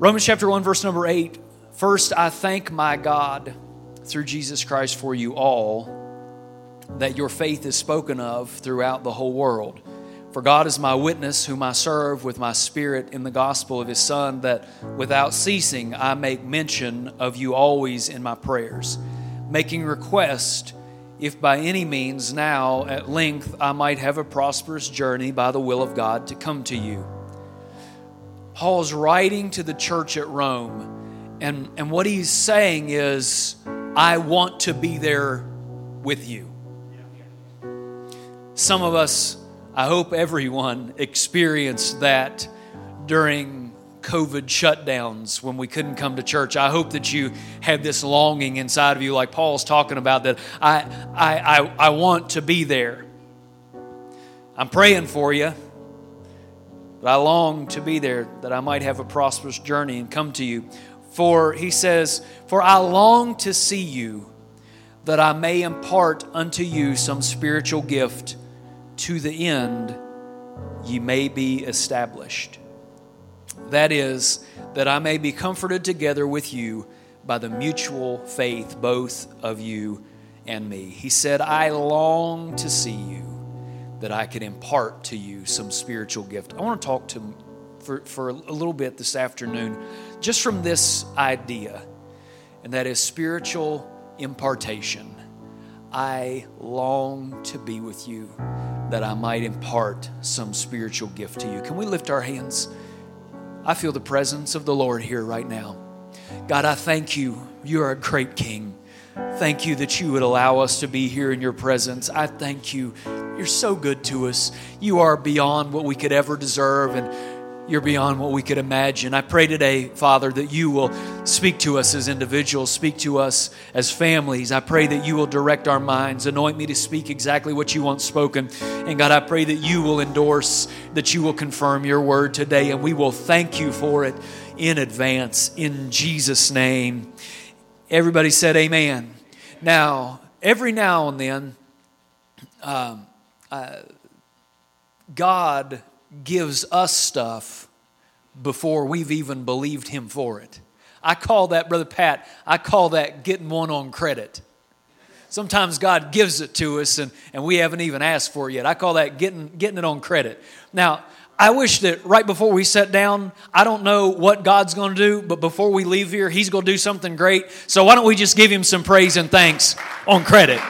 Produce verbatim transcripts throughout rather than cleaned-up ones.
Romans chapter one, verse number eight. First, I thank my God through Jesus Christ for you all, that your faith is spoken of throughout the whole world. For God is my witness, whom I serve with my spirit in the gospel of his Son, that without ceasing I make mention of you always in my prayers, making request, if by any means now at length I might have a prosperous journey by the will of God to come to you. Paul's writing to the church at Rome, and, and what he's saying is, I want to be there with you. Some of us, I hope everyone, experienced that during COVID shutdowns when we couldn't come to church. I hope that you had this longing inside of you like Paul's talking about, that I, I, I, I want to be there. I'm praying for you, but I long to be there, that I might have a prosperous journey and come to you. For, he says, for I long to see you, that I may impart unto you some spiritual gift, to the end ye may be established. That is, that I may be comforted together with you by the mutual faith, both of you and me. He said, I long to see you, that I can impart to you some spiritual gift. I want to talk to for, for a little bit this afternoon, just from this idea, and that is spiritual impartation. I long to be with you, that I might impart some spiritual gift to you. Can we lift our hands? I feel the presence of the Lord here right now. God, I thank you. You are a great King. Thank you that you would allow us to be here in your presence. I thank you. You're so good to us. You are beyond what we could ever deserve, and you're beyond what we could imagine. I pray today, Father, that you will speak to us as individuals, speak to us as families. I pray that you will direct our minds, anoint me to speak exactly what you want spoken. And God, I pray that you will endorse, that you will confirm your word today, and we will thank you for it in advance, in Jesus' name. Everybody said amen. Now, every now and then, um, uh, God gives us stuff before we've even believed him for it. I call that, Brother Pat, I call that getting one on credit. Sometimes God gives it to us and, and we haven't even asked for it yet. I call that getting getting it on credit. Now, I wish that right before we sat down, I don't know what God's going to do, but before we leave here, he's going to do something great. So why don't we just give him some praise and thanks on credit?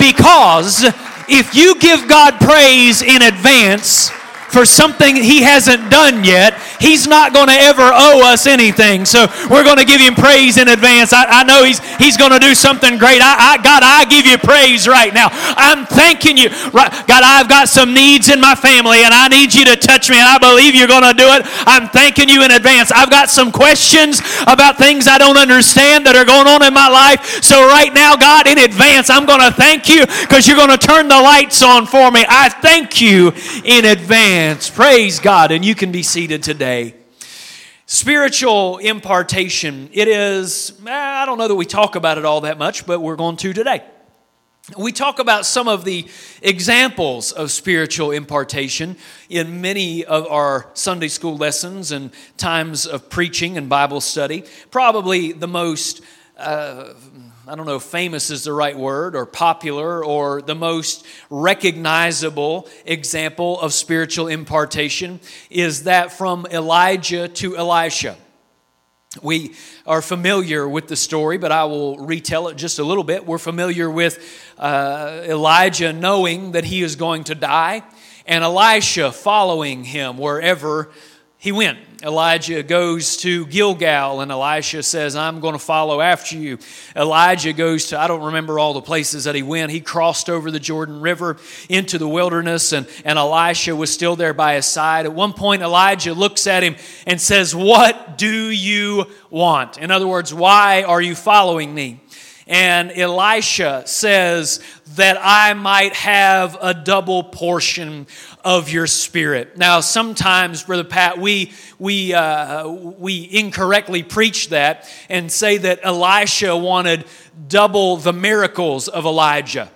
Because if you give God praise in advance for something he hasn't done yet, he's not going to ever owe us anything. So we're going to give him praise in advance. I, I know he's he's going to do something great. I, I God, I give you praise right now. I'm thanking you. Right, God, I've got some needs in my family, and I need you to touch me, and I believe you're going to do it. I'm thanking you in advance. I've got some questions about things I don't understand that are going on in my life. So right now, God, in advance, I'm going to thank you because you're going to turn the lights on for me. I thank you in advance. Praise God, and you can be seated today. Spiritual impartation, it is, I don't know that we talk about it all that much, but we're going to today. We talk about some of the examples of spiritual impartation in many of our Sunday school lessons and times of preaching and Bible study. Probably the most, uh, I don't know if famous is the right word, or popular, or the most recognizable example of spiritual impartation is that from Elijah to Elisha. We are familiar with the story, but I will retell it just a little bit. We're familiar with uh, Elijah knowing that he is going to die, and Elisha following him wherever he went. Elijah goes to Gilgal, and Elisha says, I'm going to follow after you. Elijah goes to, I don't remember all the places that he went. He crossed over the Jordan River into the wilderness, and, and Elisha was still there by his side. At one point, Elijah looks at him and says, what do you want? In other words, why are you following me? And Elisha says, that I might have a double portion of your spirit. Now, sometimes, Brother Pat, we we uh, we incorrectly preach that and say that Elisha wanted double the miracles of Elijah.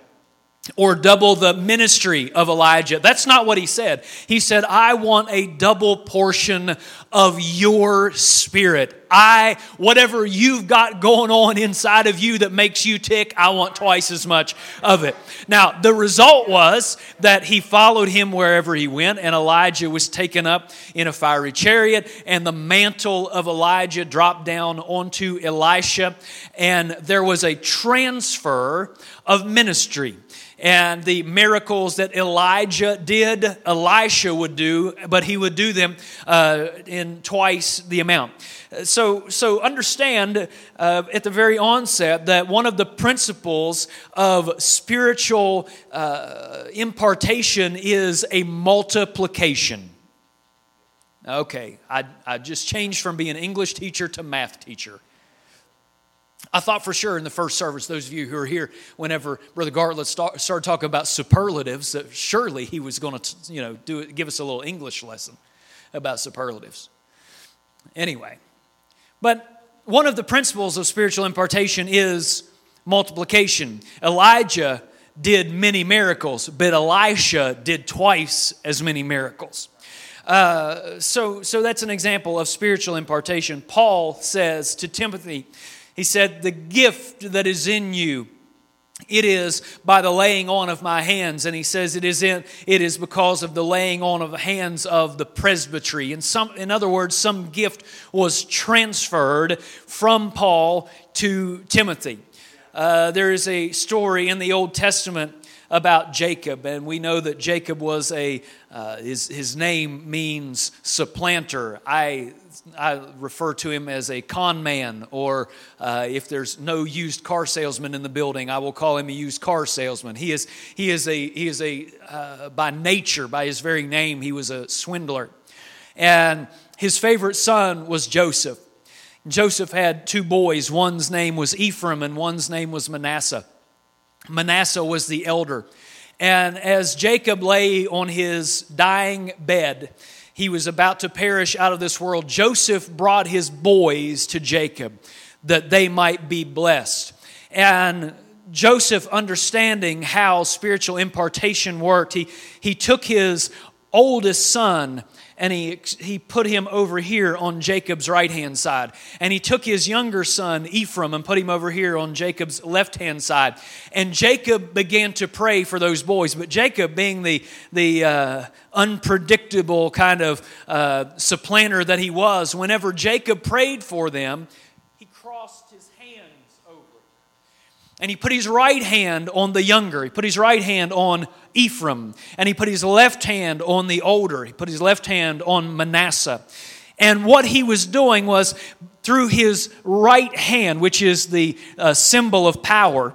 or double the ministry of Elijah. That's not what he said. He said, I want a double portion of your spirit. I, whatever you've got going on inside of you that makes you tick, I want twice as much of it. Now, the result was that he followed him wherever he went, and Elijah was taken up in a fiery chariot, and the mantle of Elijah dropped down onto Elisha, and there was a transfer of ministry. And the miracles that Elijah did, Elisha would do, but he would do them uh, in twice the amount. So, so understand uh, at the very onset that one of the principles of spiritual uh, impartation is a multiplication. Okay, I, I just changed from being an English teacher to math teacher. I thought for sure in the first service, those of you who are here, whenever Brother Gartlett start, started talking about superlatives, that surely he was going to, you know, do it, give us a little English lesson about superlatives. Anyway, but one of the principles of spiritual impartation is multiplication. Elijah did many miracles, but Elisha did twice as many miracles. Uh, so, so that's an example of spiritual impartation. Paul says to Timothy, he said, the gift that is in you, it is by the laying on of my hands. And he says it is in, it is because of the laying on of the hands of the presbytery. In some, in other words, some gift was transferred from Paul to Timothy. Uh, there is a story in the Old Testament about Jacob, and we know that Jacob was a, uh, his, his name means supplanter. I I refer to him as a con man, or uh, if there's no used car salesman in the building, I will call him a used car salesman. He is he is a he is a uh, by nature, by his very name, he was a swindler, and his favorite son was Joseph. Joseph had two boys. One's name was Ephraim, and one's name was Manasseh. Manasseh was the elder, and as Jacob lay on his dying bed, he was about to perish out of this world. Joseph brought his boys to Jacob that they might be blessed. And Joseph, understanding how spiritual impartation worked, he, he took his oldest son and he, he put him over here on Jacob's right-hand side. And he took his younger son, Ephraim, and put him over here on Jacob's left-hand side. And Jacob began to pray for those boys. But Jacob, being the, the uh, unpredictable kind of uh, supplanter that he was, whenever Jacob prayed for them, he crossed his hands over. And he put his right hand on the younger. He put his right hand on Ephraim, and he put his left hand on the older. He put his left hand on Manasseh. And what he was doing was, through his right hand, which is the uh, symbol of power,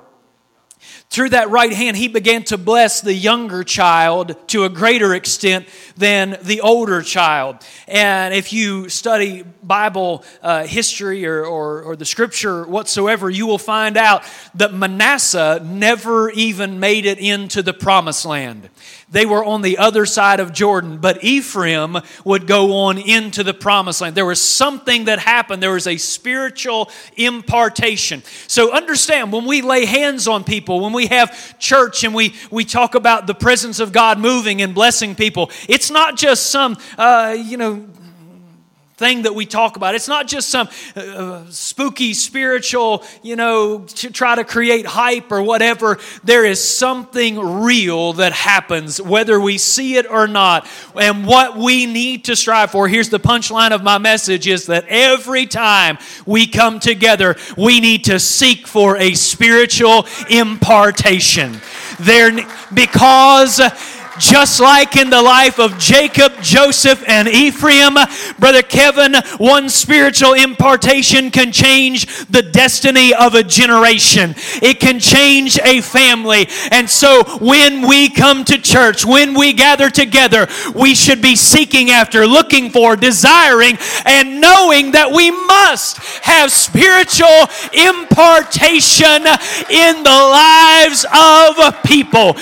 through that right hand, he began to bless the younger child to a greater extent than the older child. And if you study Bible uh, history or, or, or the scripture whatsoever, you will find out that Manasseh never even made it into the promised land. They were on the other side of Jordan, but Ephraim would go on into the promised land. There was something that happened. There was a spiritual impartation. So understand, when we lay hands on people, when we have church and we, we talk about the presence of God moving and blessing people, it's not just some, uh, you know, thing that we talk about. It's not just some uh, spooky spiritual, you know, to try to create hype or whatever. There is something real that happens, whether we see it or not. And what we need to strive for, here's the punchline of my message, is that every time we come together, we need to seek for a spiritual impartation. There, because just like in the life of Jacob, Joseph, and Ephraim, Brother Kevin, one spiritual impartation can change the destiny of a generation. It can change a family. And so when we come to church, when we gather together, we should be seeking after, looking for, desiring, and knowing that we must have spiritual impartation in the lives of people.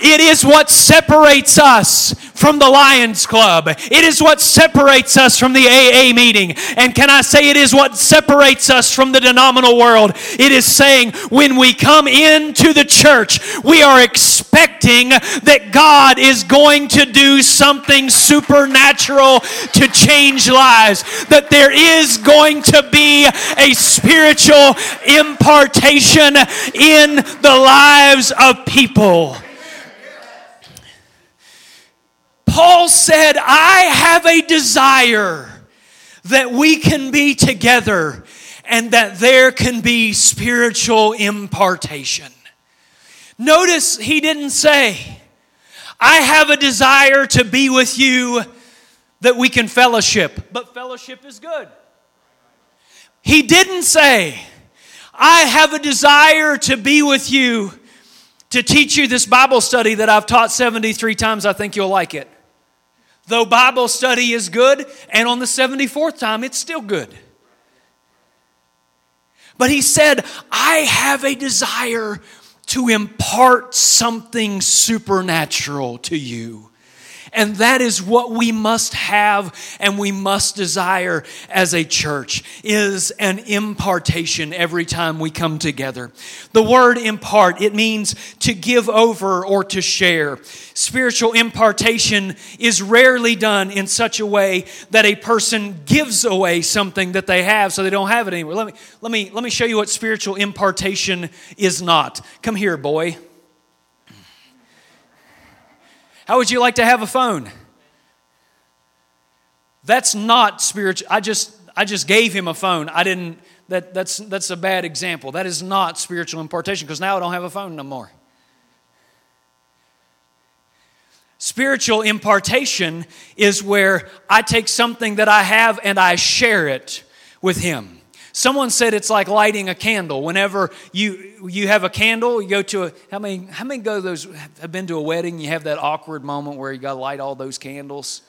It is what separates us from the Lions Club. It is what separates us from the A A meeting. And can I say it is what separates us from the denominational world? It is saying when we come into the church, we are expecting that God is going to do something supernatural to change lives. That there is going to be a spiritual impartation in the lives of people. Paul said, I have a desire that we can be together and that there can be spiritual impartation. Notice he didn't say, I have a desire to be with you that we can fellowship. But fellowship is good. He didn't say, I have a desire to be with you to teach you this Bible study that I've taught seventy-three times. I think you'll like it. Though Bible study is good, and on the seventy-fourth time, it's still good. But he said, I have a desire to impart something supernatural to you. And that is what we must have and we must desire as a church, is an impartation every time we come together. The word impart, it means to give over or to share. Spiritual impartation is rarely done in such a way that a person gives away something that they have so they don't have it anymore. Let me, let me, let me show you what spiritual impartation is not. Come here, boy. How would you like to have a phone? That's not spiritual. I just I just gave him a phone. I didn't. That that's that's a bad example. That is not spiritual impartation, because now I don't have a phone no more. Spiritual impartation is where I take something that I have and I share it with him. Someone said it's like lighting a candle. Whenever you you have a candle, you go to a how many how many go to those have been to a wedding? You have that awkward moment where you got to light all those candles.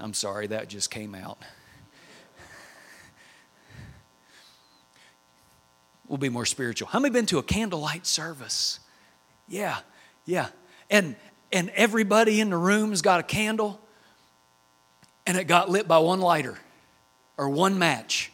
I'm sorry, that just came out. We'll be more spiritual. How many been to a candlelight service? Yeah, yeah, and and everybody in the room's got a candle, and it got lit by one lighter or one match.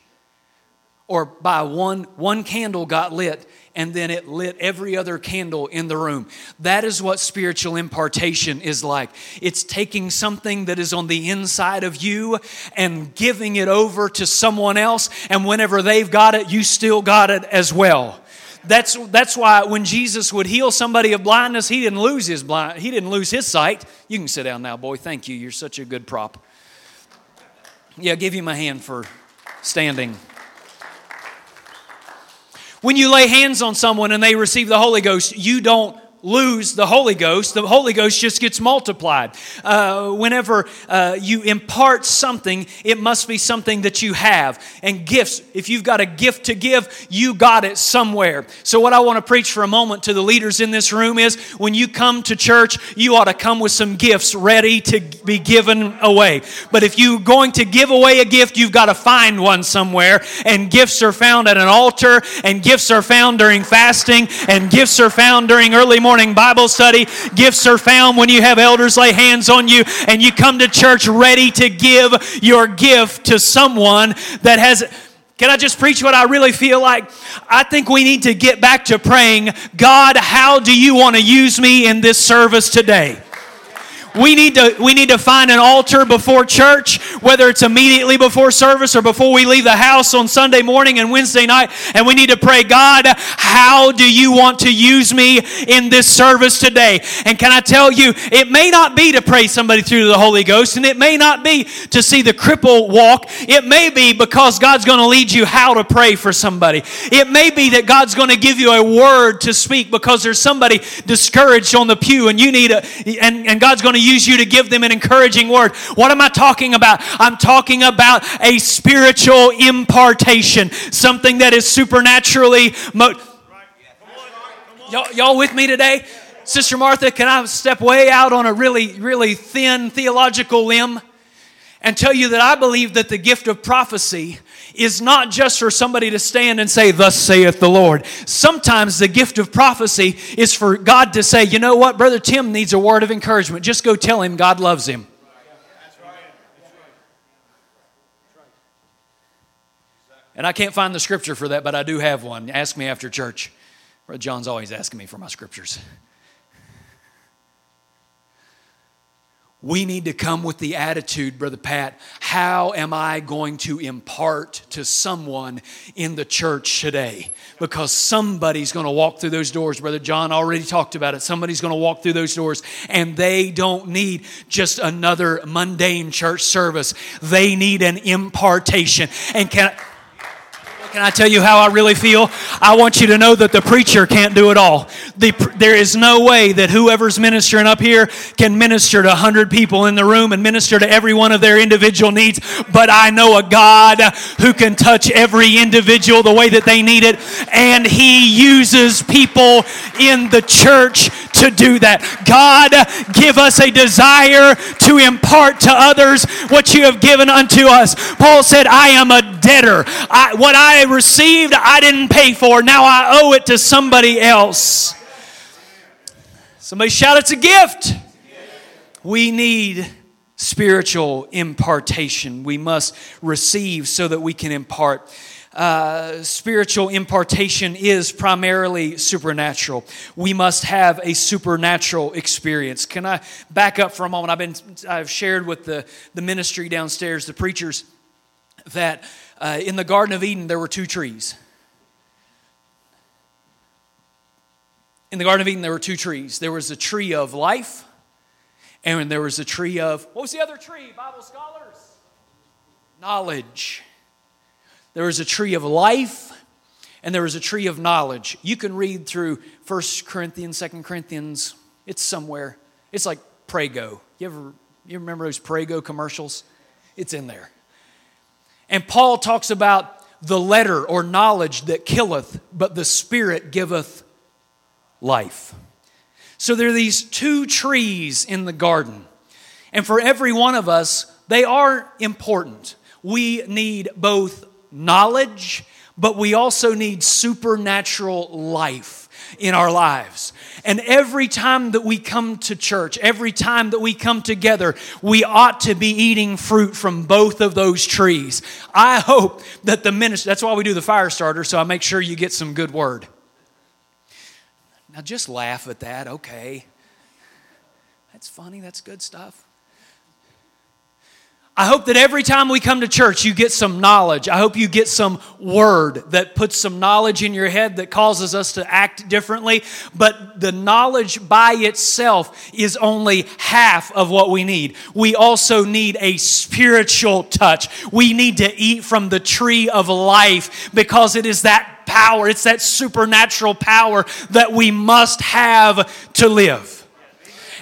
Or by one, one candle got lit, and then it lit every other candle in the room. That is what spiritual impartation is like. It's taking something that is on the inside of you and giving it over to someone else, and whenever they've got it, you still got it as well. That's that's why when Jesus would heal somebody of blindness, he didn't lose his blind, he didn't lose his sight. You can sit down now, boy. Thank you. You're such a good prop. Yeah, give you my hand for standing. When you lay hands on someone and they receive the Holy Ghost, you don't lose the Holy Ghost. The Holy Ghost just gets multiplied. Uh, whenever uh, you impart something, it must be something that you have. And gifts, if you've got a gift to give, you got it somewhere. So what I want to preach for a moment to the leaders in this room is, when you come to church, you ought to come with some gifts ready to be given away. But if you're going to give away a gift, you've got to find one somewhere. And gifts are found at an altar, and gifts are found during fasting, and gifts are found during early morning Morning Bible study. Gifts are found when you have elders lay hands on you, and you come to church ready to give your gift to someone that has. Can I just preach what I really feel like? I think we need to get back to praying, God, how do you want to use me in this service today? We need to we need to find an altar before church, whether it's immediately before service or before we leave the house on Sunday morning and Wednesday night, and we need to pray, God, how do you want to use me in this service today? And can I tell you, it may not be to pray somebody through the Holy Ghost, and it may not be to see the cripple walk. It may be because God's going to lead you how to pray for somebody. It may be that God's going to give you a word to speak because there's somebody discouraged on the pew, and you need a and, and God's going to use you to give them an encouraging word. What am I talking about? I'm talking about a spiritual impartation, something that is supernaturally... Mo- y'all, y'all with me today? Sister Martha, can I step way out on a really, really thin theological limb and tell you that I believe that the gift of prophecy is not just for somebody to stand and say, "Thus saith the Lord." Sometimes the gift of prophecy is for God to say, "You know what? Brother Tim needs a word of encouragement. Just go tell him God loves him." And I can't find the scripture for that, but I do have one. Ask me after church. Brother John's always asking me for my scriptures. We need to come with the attitude, Brother Pat, how am I going to impart to someone in the church today? Because somebody's going to walk through those doors. Brother John already talked about it. Somebody's going to walk through those doors, and they don't need just another mundane church service. They need an impartation. And can I... Can I tell you how I really feel? I want you to know that the preacher can't do it all. The, there is no way that whoever's ministering up here can minister to one hundred people in the room and minister to every one of their individual needs. But I know a God who can touch every individual the way that they need it. And He uses people in the church to do that. God, give us a desire to impart to others what You have given unto us. Paul said, I am a debtor. I, what I received, I didn't pay for. Now I owe it to somebody else. Somebody shout, it's a gift. We need spiritual impartation. We must receive so that we can impart. Uh, spiritual impartation is primarily supernatural. We must have a supernatural experience. Can I back up for a moment? I've been, I've shared with the, the ministry downstairs, the preachers, that Uh, in the Garden of Eden, there were two trees. In the Garden of Eden, there were two trees. There was the tree of life, and there was the tree of... What was the other tree, Bible scholars? Knowledge. There was a tree of life, and there was a tree of knowledge. You can read through First Corinthians, Second Corinthians. It's somewhere. It's like Prego. You ever you remember those Prego commercials? It's in there. And Paul talks about the letter or knowledge that killeth, but the Spirit giveth life. So there are these two trees in the garden. And for every one of us, they are important. We need both knowledge, but we also need supernatural life in our lives. And every time that we come to church, every time that we come together, we ought to be eating fruit from both of those trees. I hope that the minister, that's why we do the fire starter, so I make sure you get some good word. Now just laugh at that, okay. That's funny, that's good stuff. I hope that every time we come to church, you get some knowledge. I hope you get some word that puts some knowledge in your head that causes us to act differently. But the knowledge by itself is only half of what we need. We also need a spiritual touch. We need to eat from the tree of life because it is that power, it's that supernatural power that we must have to live.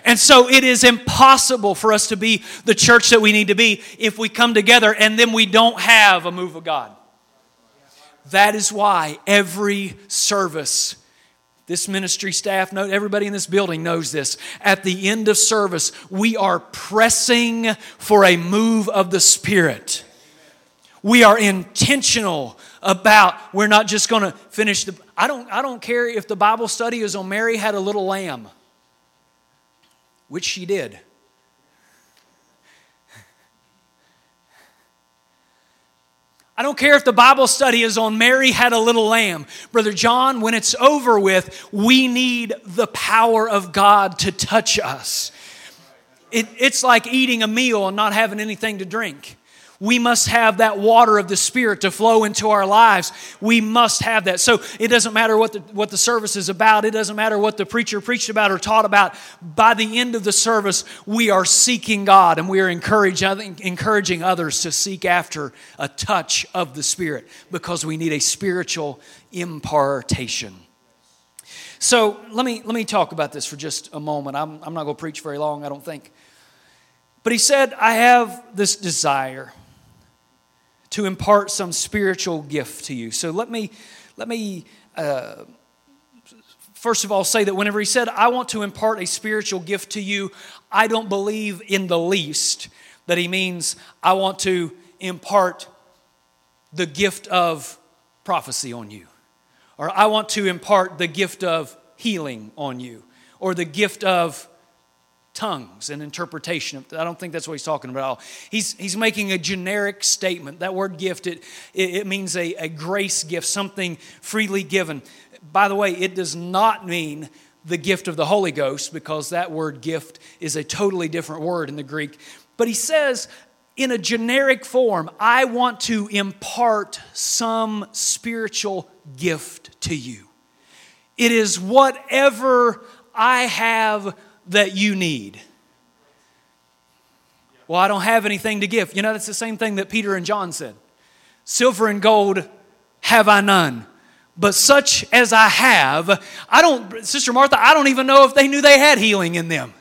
And so it is impossible for us to be the church that we need to be if we come together and then we don't have a move of God. That is why every service, this ministry staff, everybody in this building knows this, at the end of service, we are pressing for a move of the Spirit. We are intentional about, we're not just going to finish the, I don't, I don't care if the Bible study is on Mary had a little lamb. Which she did. I don't care if the Bible study is on Mary had a little lamb. Brother John, when it's over with, we need the power of God to touch us. It, it's like eating a meal and not having anything to drink. We must have that water of the Spirit to flow into our lives. We must have that. So it doesn't matter what the, what the service is about. It doesn't matter what the preacher preached about or taught about. By the end of the service, we are seeking God and we are encouraging, encouraging others to seek after a touch of the Spirit because we need a spiritual impartation. So let me, let me talk about this for just a moment. I'm, I'm not going to preach very long, I don't think. But he said, I have this desire to impart some spiritual gift to you. So let me, let me uh, first of all say that whenever he said, I want to impart a spiritual gift to you, I don't believe in the least that he means, I want to impart the gift of prophecy on you. Or I want to impart the gift of healing on you. Or the gift of tongues and interpretation. I don't think that's what he's talking about at all. He's, he's making a generic statement. That word gift, it, it, it means a, a grace gift, something freely given. By the way, it does not mean the gift of the Holy Ghost, because that word gift is a totally different word in the Greek. But he says, in a generic form, I want to impart some spiritual gift to you. It is whatever I have that you need. Well, I don't have anything to give. You know, that's the same thing that Peter and John said. Silver and gold have I none, but such as I have, I don't, Sister Martha, I don't even know if they knew they had healing in them.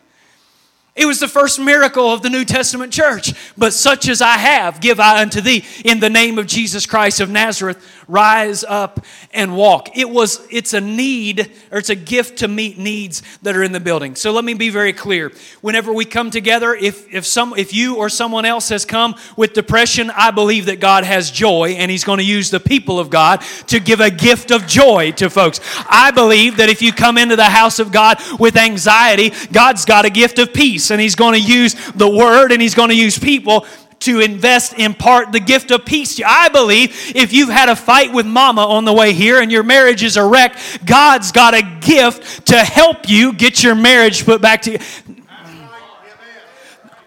It was the first miracle of the New Testament church. But such as I have, give I unto thee. In the name of Jesus Christ of Nazareth, rise up and walk. It was, it's a need, or it's a gift to meet needs that are in the building. So let me be very clear. Whenever we come together, if if some if you or someone else has come with depression, I believe that God has joy, and He's going to use the people of God to give a gift of joy to folks. I believe that if you come into the house of God with anxiety, God's got a gift of peace. And He's going to use the Word, and He's going to use people to invest, impart the gift of peace. I believe if you've had a fight with mama on the way here and your marriage is a wreck, God's got a gift to help you get your marriage put back to you.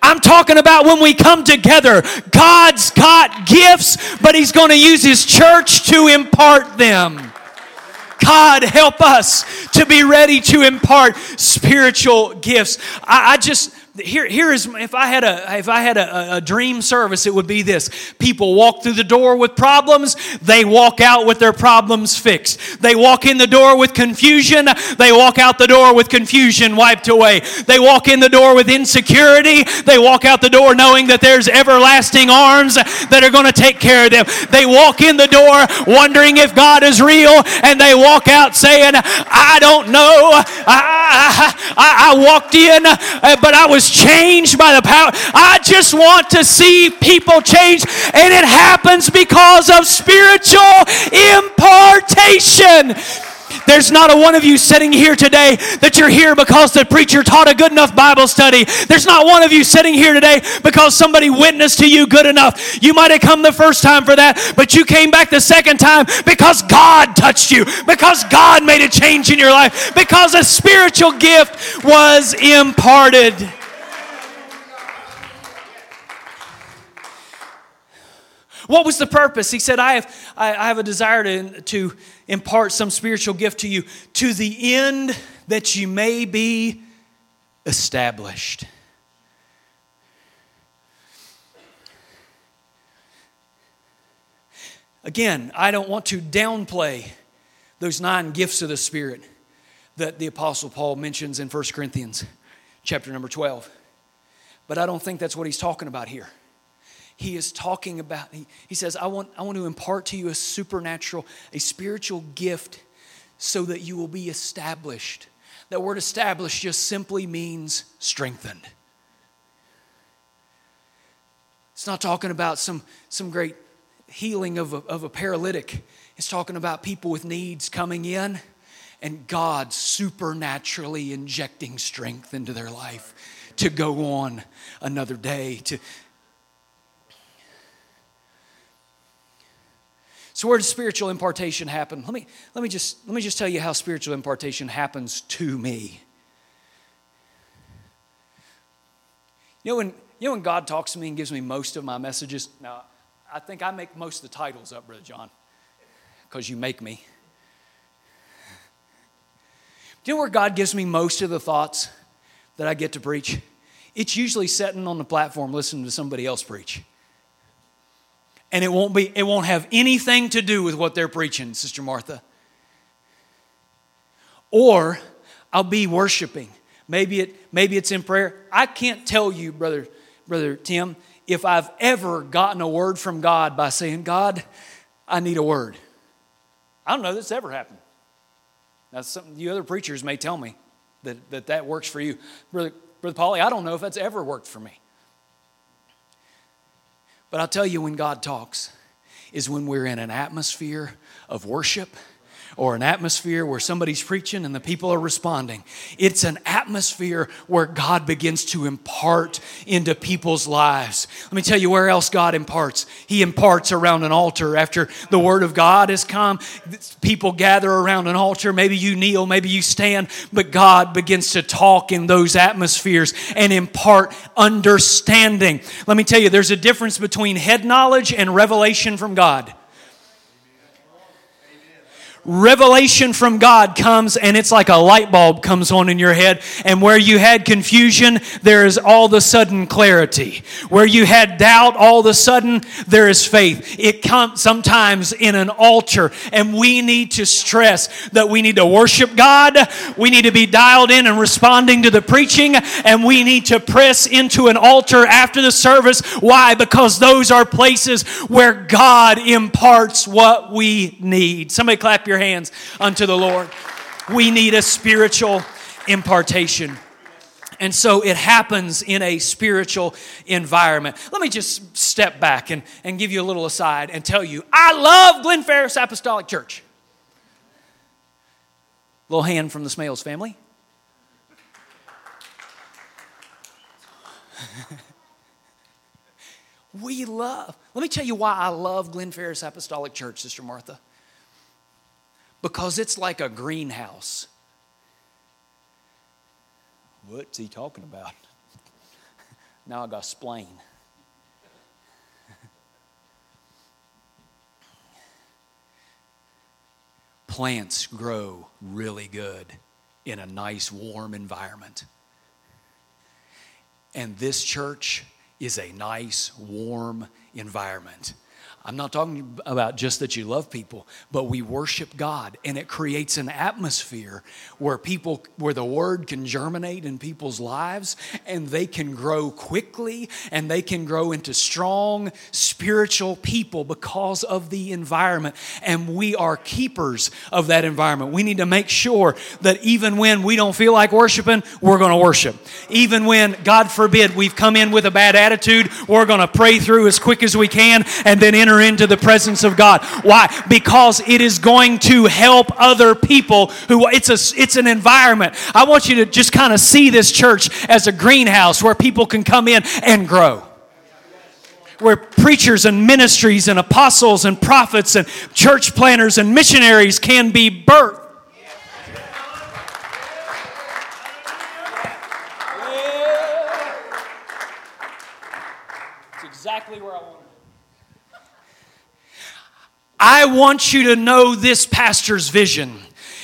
I'm talking about when we come together. God's got gifts, but He's going to use His church to impart them. God, help us to be ready to impart spiritual gifts. I, I just here here is if I had a if I had a, a dream service, it would be this: people walk through the door with problems, they walk out with their problems fixed. They walk in the door with confusion, they walk out the door with confusion wiped away. They walk in the door with insecurity, they walk out the door knowing that there's everlasting arms that are going to take care of them. They walk in the door wondering if God is real, and they walk out saying, I don't know. I, I, I walked in, but I was changed by the power. I just want to see people change, and it happens because of spiritual impartation. There's not a one of you sitting here today that you're here because the preacher taught a good enough Bible study. There's not one of you sitting here today because somebody witnessed to you good enough. You might have come the first time for that, but you came back the second time because God touched you, because God made a change in your life, because a spiritual gift was imparted. What was the purpose? He said, I have, I, I have a desire to, to impart some spiritual gift to you, to the end that you may be established. Again, I don't want to downplay those nine gifts of the Spirit that the Apostle Paul mentions in First Corinthians chapter number twelve. But I don't think that's what he's talking about here. He is talking about, he, he says, I want, I want to impart to you a supernatural, a spiritual gift so that you will be established. That word established just simply means strengthened. It's not talking about some, some great healing of a, of a paralytic. It's talking about people with needs coming in and God supernaturally injecting strength into their life to go on another day, to... So where does spiritual impartation happen? Let me let me just let me just tell you how spiritual impartation happens to me. You know when you know when God talks to me and gives me most of my messages. Now I think I make most of the titles up, Brother John, because you make me. Do you know where God gives me most of the thoughts that I get to preach? It's usually sitting on the platform listening to somebody else preach. And it won't be, it won't have anything to do with what they're preaching, Sister Martha. Or I'll be worshiping. Maybe it, maybe it's in prayer. I can't tell you, brother, brother Tim, if I've ever gotten a word from God by saying, God, I need a word. I don't know that's ever happened. Now, some you other preachers may tell me that that, that works for you. Brother, Brother Paulie, I don't know if that's ever worked for me. But I'll tell you when God talks is when we're in an atmosphere of worship or an atmosphere where somebody's preaching and the people are responding. It's an atmosphere where God begins to impart into people's lives. Let me tell you where else God imparts. He imparts around an altar. After the Word of God has come, people gather around an altar. Maybe you kneel, maybe you stand, but God begins to talk in those atmospheres and impart understanding. Let me tell you, there's a difference between head knowledge and revelation from God. Revelation from God comes and it's like a light bulb comes on in your head, and where you had confusion, there is all of a sudden clarity. Where you had doubt, all of a sudden there is faith. It comes sometimes in an altar, and we need to stress that we need to worship God, we need to be dialed in and responding to the preaching, and we need to press into an altar after the service. Why? Because those are places where God imparts what we need. Somebody clap your your hands unto the Lord. We need a spiritual impartation. And so it happens in a spiritual environment. Let me just step back and, and give you a little aside and tell you, I love Glen Ferris Apostolic Church. Little hand from the Smales family. We love, let me tell you why I love Glen Ferris Apostolic Church, Sister Martha. Because it's like a greenhouse. What's he talking about? Now I got to explain. Plants grow really good in a nice warm environment. And this church is a nice warm environment. I'm not talking about just that you love people, but we worship God, and it creates an atmosphere where people, where the Word can germinate in people's lives, and they can grow quickly, and they can grow into strong spiritual people because of the environment. And we are keepers of that environment. We need to make sure that even when we don't feel like worshiping, we're going to worship. Even when, God forbid, we've come in with a bad attitude, we're going to pray through as quick as we can and then enter into the presence of God. Why? Because it is going to help other people who, it's a, it's an environment. I want you to just kind of see this church as a greenhouse where people can come in and grow. Where preachers and ministries and apostles and prophets and church planners and missionaries can be birthed. It's exactly where I want. I want you to know this pastor's vision.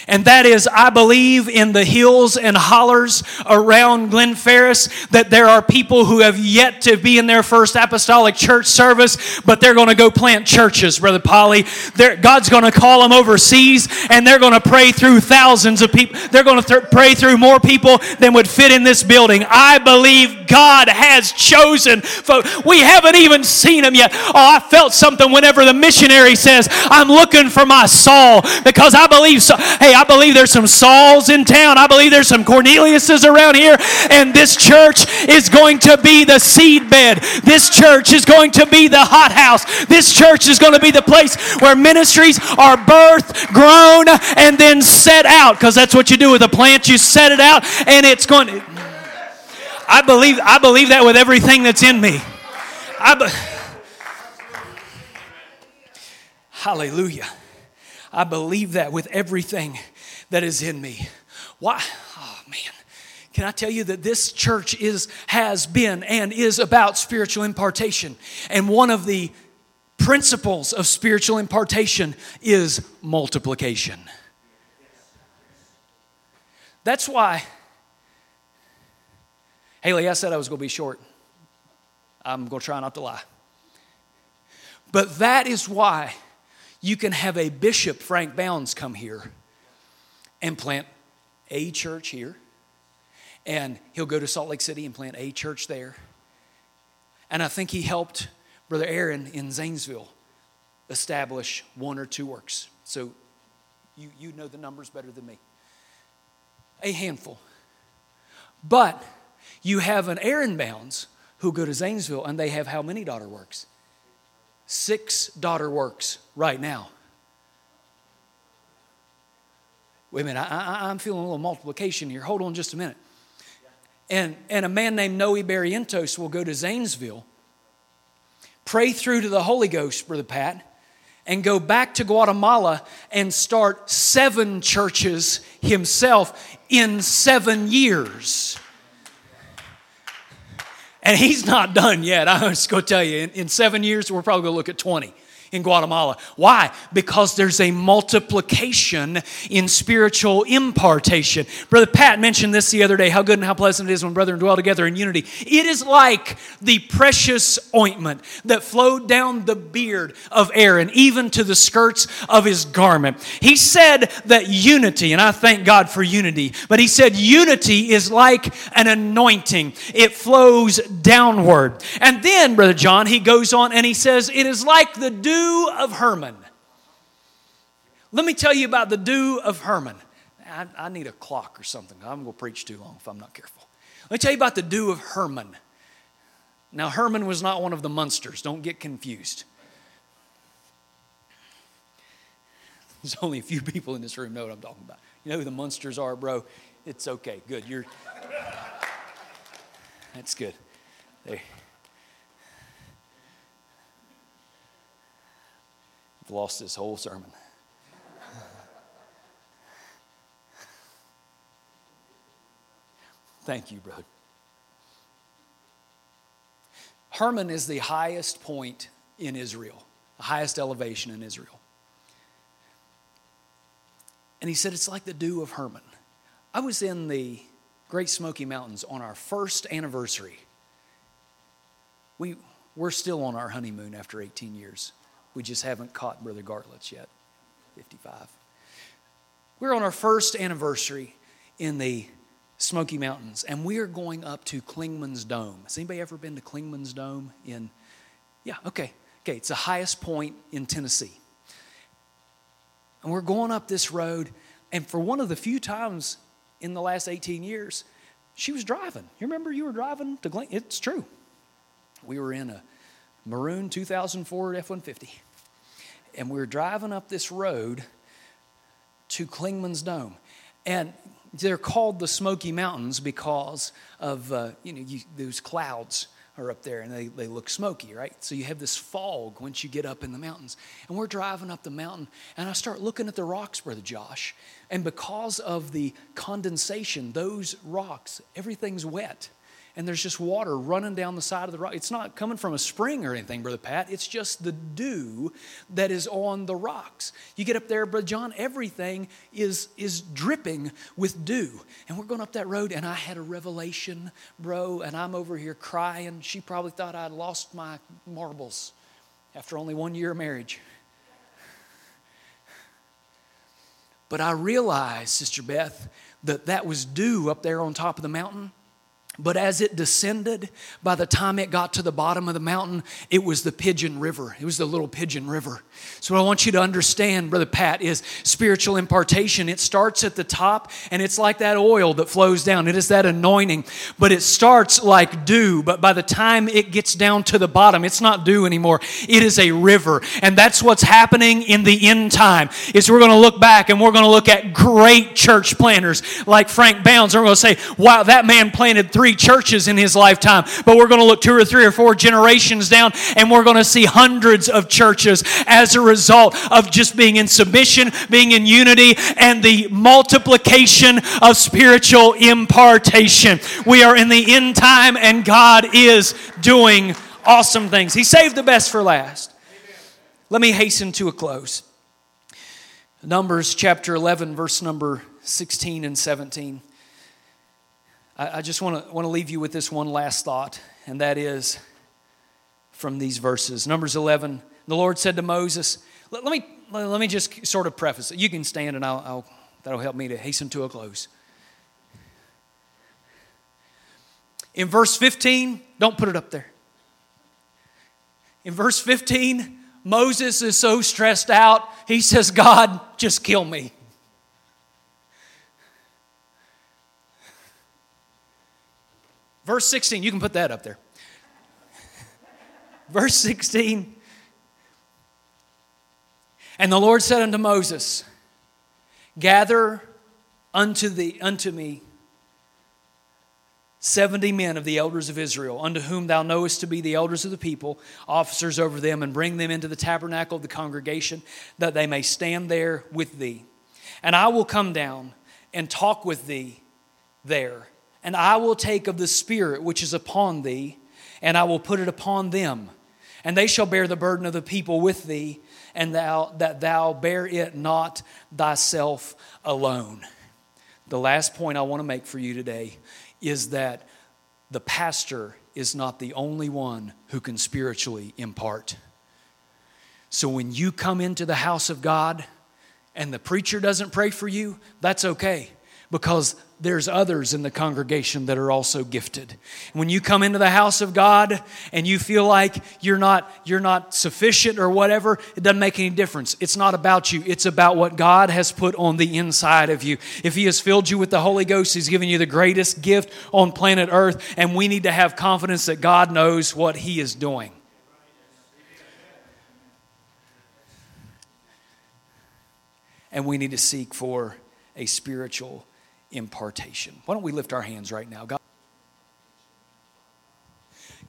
And that is, I believe in the hills and hollers around Glen Ferris that there are people who have yet to be in their first apostolic church service, but they're going to go plant churches, Brother Polly. They're, God's going to call them overseas, and they're going to pray through thousands of people. They're going to th- pray through more people than would fit in this building. I believe God has chosen folks. We haven't even seen them yet. Oh, I felt something whenever the missionary says, I'm looking for my Saul, because I believe so. Hey, I believe there's some Sauls in town. I believe there's some Corneliuses around here. And this church is going to be the seed bed. This church is going to be the hothouse. This church is going to be the place where ministries are birthed, grown, and then set out. Because that's what you do with a plant. You set it out, and it's going to... I believe, I believe that with everything that's in me. I be- Hallelujah. I believe that with everything that is in me. Why? Oh, man. Can I tell you that this church is, has been and is about spiritual impartation. And one of the principles of spiritual impartation is multiplication. That's why, Haley, I said I was going to be short. I'm going to try not to lie. But that is why you can have a Bishop Frank Bounds come here and plant a church here, and he'll go to Salt Lake City and plant a church there. And I think he helped Brother Aaron in Zanesville establish one or two works. So you, you know the numbers better than me. A handful. But you have an Aaron Bounds who'll go to Zanesville, and they have how many daughter works? six daughter works right now. Wait a minute, I, I, I'm feeling a little multiplication here. Hold on just a minute. And, and a man named Noe Barrientos will go to Zanesville, pray through to the Holy Ghost, Brother Pat, and go back to Guatemala and start seven churches himself in seven years. And he's not done yet. I'm just going to tell you, in, in seven years, we're probably going to look at twenty. In Guatemala. Why? Because there's a multiplication in spiritual impartation. Brother Pat mentioned this the other day, how good and how pleasant it is when brethren dwell together in unity. It is like the precious ointment that flowed down the beard of Aaron, even to the skirts of his garment. He said that unity, and I thank God for unity, but he said unity is like an anointing. It flows downward. And then, Brother John, he goes on and he says, it is like the dew of Hermon. Let me tell you about the dew of Hermon. I, I need a clock or something. I'm going to preach too long if I'm not careful. Let me tell you about the dew of Hermon. Now, Hermon was not one of the Munsters. Don't get confused. There's only a few people in this room know what I'm talking about. You know who the Munsters are, bro? It's okay. Good. You're. That's good. There. Lost this whole sermon. Thank you, brother. Hermon is the highest point in Israel, the highest elevation in Israel. And he said it's like the dew of Hermon. I was in the Great Smoky Mountains on our first anniversary. We, we're still on our honeymoon after eighteen years. We just haven't caught Brother Gartlets yet, fifty-five. We're on our first anniversary in the Smoky Mountains, and we are going up to Klingman's Dome. Has anybody ever been to Klingman's Dome? In, yeah, okay. Okay, it's the highest point in Tennessee. And we're going up this road, and for one of the few times in the last eighteen years, she was driving. You remember you were driving to Klingman? It's true. We were in a maroon two thousand four F one fifty. And we were driving up this road to Klingman's Dome. And they're called the Smoky Mountains because of, uh, you know, you, those clouds are up there and they, they look smoky, right? So you have this fog once you get up in the mountains. And we're driving up the mountain and I start looking at the rocks, Brother Josh. And because of the condensation, those rocks, everything's wet. And there's just water running down the side of the rock. It's not coming from a spring or anything, Brother Pat. It's just the dew that is on the rocks. You get up there, Brother John, everything is, is dripping with dew. And we're going up that road, and I had a revelation, bro, and I'm over here crying. She probably thought I'd lost my marbles after only one year of marriage. But I realized, Sister Beth, that that was dew up there on top of the mountain. But as it descended, by the time it got to the bottom of the mountain, it was the Pigeon River. It was the little Pigeon River. So what I want you to understand, Brother Pat, is spiritual impartation. It starts at the top, and it's like that oil that flows down. It is that anointing, but it starts like dew. But by the time it gets down to the bottom, it's not dew anymore. It is a river, and that's what's happening in the end time, is we're going to look back, and we're going to look at great church planters like Frank Bounds, and we're going to say, wow, that man planted three churches in his lifetime. But we're going to look two or three or four generations down and we're going to see hundreds of churches as a result of just being in submission, being in unity, and the multiplication of spiritual impartation. We are in the end time and God is doing awesome things. He saved the best for last. Let me hasten to a close. Numbers chapter eleven, verse number sixteen and seventeen. I just want to want to leave you with this one last thought, and that is from these verses. Numbers eleven, the Lord said to Moses, let, let me let me just sort of preface it. You can stand, and I'll, I'll that'll help me to hasten to a close. In verse fifteen, don't put it up there. In verse fifteen, Moses is so stressed out, he says, God, just kill me. Verse sixteen, you can put that up there. Verse sixteen, And the Lord said unto Moses, Gather unto thee, unto me seventy men of the elders of Israel, unto whom thou knowest to be the elders of the people, officers over them, and bring them into the tabernacle of the congregation, that they may stand there with thee. And I will come down and talk with thee there, and I will take of the Spirit which is upon thee, and I will put it upon them. And they shall bear the burden of the people with thee, and thou that thou bear it not thyself alone. The last point I want to make for you today is that the pastor is not the only one who can spiritually impart. So when you come into the house of God and the preacher doesn't pray for you, that's okay, because there's others in the congregation that are also gifted. When you come into the house of God and you feel like you're not, you're not sufficient or whatever, it doesn't make any difference. It's not about you. It's about what God has put on the inside of you. If He has filled you with the Holy Ghost, He's given you the greatest gift on planet Earth, and we need to have confidence that God knows what He is doing. And we need to seek for a spiritual impartation. Why don't we lift our hands right now? God,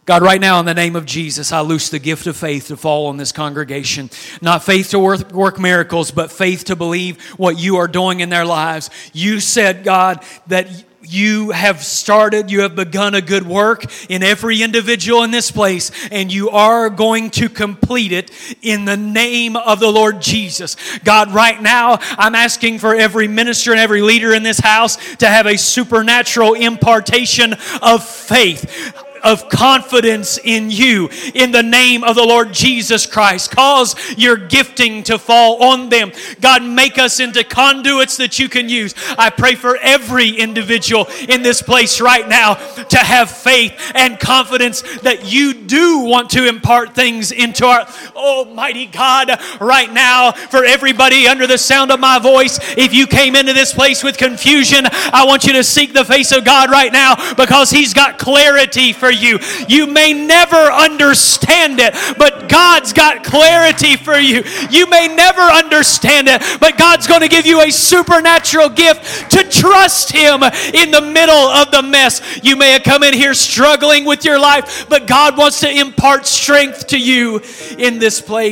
God, right now in the name of Jesus, I loose the gift of faith to fall on this congregation. Not faith to work, work miracles, but faith to believe what you are doing in their lives. You said, God, that you have started, you have begun a good work in every individual in this place, and you are going to complete it in the name of the Lord Jesus. God, right now, I'm asking for every minister and every leader in this house to have a supernatural impartation of faith, of confidence in you, in the name of the Lord Jesus Christ. Cause your gifting to fall on them. God, make us into conduits that you can use. I pray for every individual in this place right now to have faith and confidence that you do want to impart things into our... Almighty God, right now, for everybody under the sound of my voice, if you came into this place with confusion, I want you to seek the face of God right now, because He's got clarity for you. You may never understand it, but God's got clarity for you. You may never understand it, but God's going to give you a supernatural gift to trust Him in the middle of the mess. You may have come in here struggling with your life, but God wants to impart strength to you in this place.